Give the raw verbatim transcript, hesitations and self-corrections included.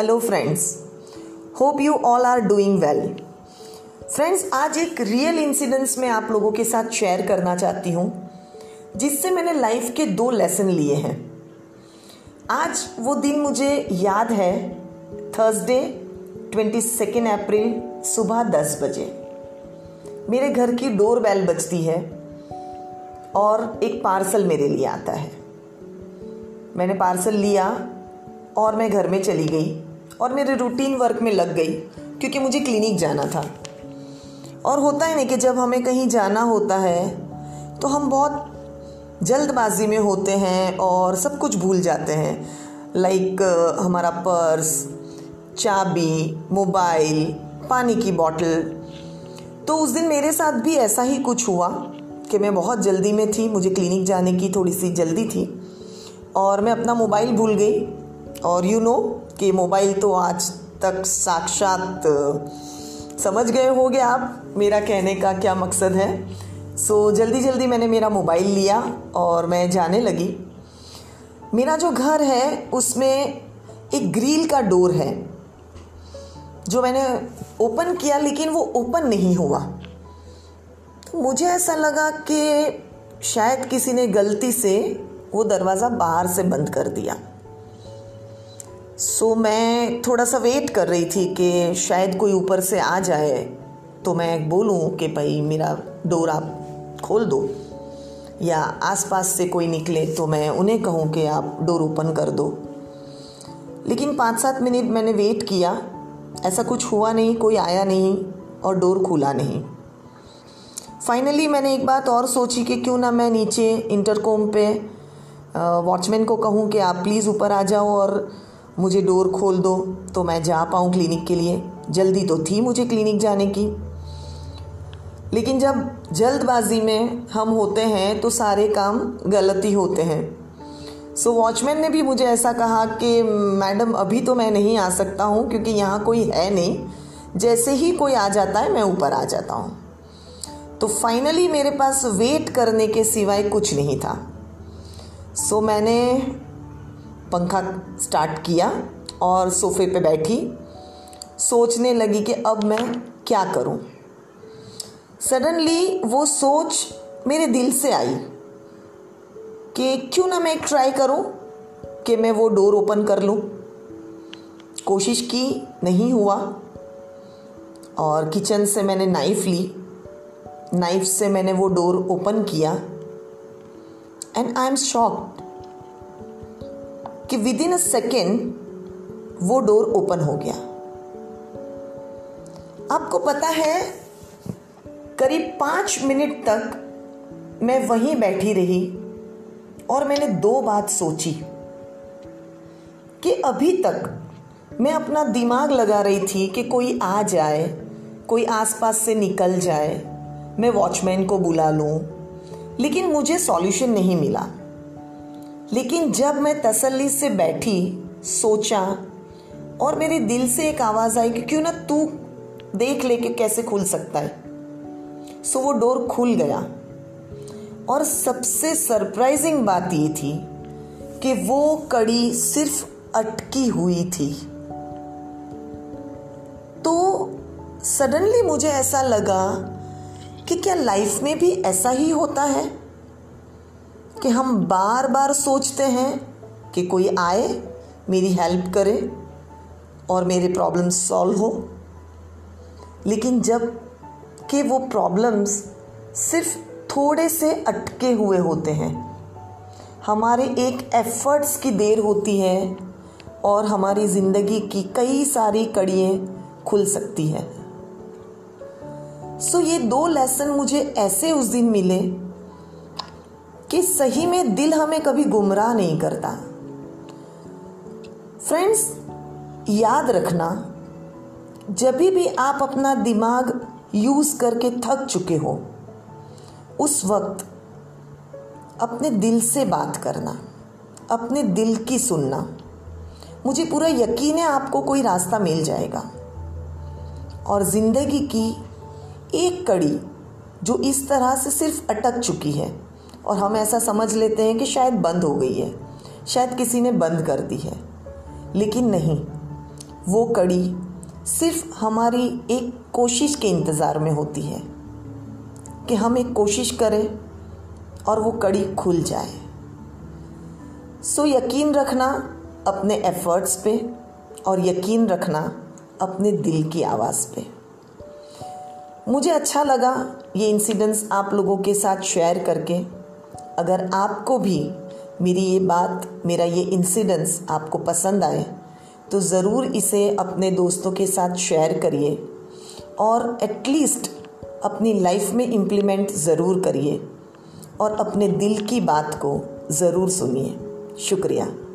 Hello friends, hope you all are doing well. Friends, आज एक real incidence में आप लोगों के साथ शेयर करना चाहती हूँ, जिससे मैंने लाइफ के दो लेसन लिए हैं। आज वो दिन मुझे याद है, थर्सडे बाईस अप्रैल सुबह दस बजे मेरे घर की डोर बेल बजती है और एक पार्सल मेरे लिए आता है। मैंने पार्सल लिया और मैं घर में चली गई और मेरे रूटीन वर्क में लग गई, क्योंकि मुझे क्लिनिक जाना था। और होता है ना कि जब हमें कहीं जाना होता है तो हम बहुत जल्दबाजी में होते हैं और सब कुछ भूल जाते हैं, लाइक हमारा पर्स, चाबी, मोबाइल, पानी की बॉटल। तो उस दिन मेरे साथ भी ऐसा ही कुछ हुआ कि मैं बहुत जल्दी में थी, मुझे क्लिनिक जाने की थोड़ी सी जल्दी थी और मैं अपना मोबाइल भूल गई। और यू नो कि मोबाइल तो आज तक साक्षात, समझ गए होंगे आप मेरा कहने का क्या मकसद है। सो जल्दी जल्दी मैंने मेरा मोबाइल लिया और मैं जाने लगी। मेरा जो घर है उसमें एक ग्रिल का डोर है जो मैंने ओपन किया, लेकिन वो ओपन नहीं हुआ। तो मुझे ऐसा लगा कि शायद किसी ने गलती से वो दरवाज़ा बाहर से बंद कर दिया। सो मैं थोड़ा सा वेट कर रही थी कि शायद कोई ऊपर से आ जाए तो मैं बोलूं कि भाई मेरा डोर आप खोल दो, या आसपास से कोई निकले तो मैं उन्हें कहूं कि आप डोर ओपन कर दो। लेकिन पाँच सात मिनट मैंने वेट किया, ऐसा कुछ हुआ नहीं, कोई आया नहीं और डोर खुला नहीं। फाइनली मैंने एक बात और सोची कि क्यों ना मैं नीचे इंटरकॉम पे वॉचमैन को कहूँ कि आप प्लीज़ ऊपर आ जाओ और मुझे डोर खोल दो, तो मैं जा पाऊँ क्लिनिक के लिए। जल्दी तो थी मुझे क्लिनिक जाने की, लेकिन जब जल्दबाजी में हम होते हैं तो सारे काम गलत ही होते हैं। सो वॉचमैन ने भी मुझे ऐसा कहा कि मैडम अभी तो मैं नहीं आ सकता हूँ क्योंकि यहाँ कोई है नहीं, जैसे ही कोई आ जाता है मैं ऊपर आ जाता हूँ। तो फाइनली मेरे पास वेट करने के सिवाय कुछ नहीं था। सो so, मैंने पंखा स्टार्ट किया और सोफे पे बैठी सोचने लगी कि अब मैं क्या करूं। सडनली वो सोच मेरे दिल से आई कि क्यों ना मैं एक ट्राई करूं कि मैं वो डोर ओपन कर लूं। कोशिश की, नहीं हुआ। और किचन से मैंने नाइफ ली, नाइफ से मैंने वो डोर ओपन किया एंड आई एम शॉक्ड कि विद इन अ सेकेंड वो डोर ओपन हो गया। आपको पता है, करीब पाँच मिनट तक मैं वहीं बैठी रही और मैंने दो बात सोची कि अभी तक मैं अपना दिमाग लगा रही थी कि कोई आ जाए, कोई आसपास से निकल जाए, मैं वॉचमैन को बुला लूं, लेकिन मुझे सॉल्यूशन नहीं मिला। लेकिन जब मैं तसल्ली से बैठी, सोचा और मेरे दिल से एक आवाज़ आई कि क्यों ना तू देख ले कि कैसे खुल सकता है। सो वो डोर खुल गया और सबसे सरप्राइजिंग बात ये थी कि वो कड़ी सिर्फ अटकी हुई थी। तो सडनली मुझे ऐसा लगा कि क्या लाइफ में भी ऐसा ही होता है कि हम बार बार सोचते हैं कि कोई आए, मेरी हेल्प करे और मेरे प्रॉब्लम्स सॉल्व हो, लेकिन जब कि वो प्रॉब्लम्स सिर्फ थोड़े से अटके हुए होते हैं, हमारे एक एफर्ट्स की देर होती है और हमारी ज़िंदगी की कई सारी कड़ियाँ खुल सकती है। सो ये दो लेसन मुझे ऐसे उस दिन मिले कि सही में दिल हमें कभी गुमराह नहीं करता। फ्रेंड्स, याद रखना, जब भी आप अपना दिमाग यूज़ करके थक चुके हो, उस वक्त अपने दिल से बात करना, अपने दिल की सुनना। मुझे पूरा यकीन है आपको कोई रास्ता मिल जाएगा। और ज़िंदगी की एक कड़ी जो इस तरह से सिर्फ अटक चुकी है और हम ऐसा समझ लेते हैं कि शायद बंद हो गई है, शायद किसी ने बंद कर दी है, लेकिन नहीं, वो कड़ी सिर्फ हमारी एक कोशिश के इंतज़ार में होती है कि हम एक कोशिश करें और वो कड़ी खुल जाए। सो यकीन रखना अपने एफ़र्ट्स पे और यकीन रखना अपने दिल की आवाज़ पे। मुझे अच्छा लगा ये इंसिडेंट्स आप लोगों के साथ शेयर करके। अगर आपको भी मेरी ये बात, मेरा ये इंसिडेंट्स आपको पसंद आए तो ज़रूर इसे अपने दोस्तों के साथ शेयर करिए और एटलीस्ट अपनी लाइफ में इम्प्लीमेंट ज़रूर करिए और अपने दिल की बात को ज़रूर सुनिए। शुक्रिया।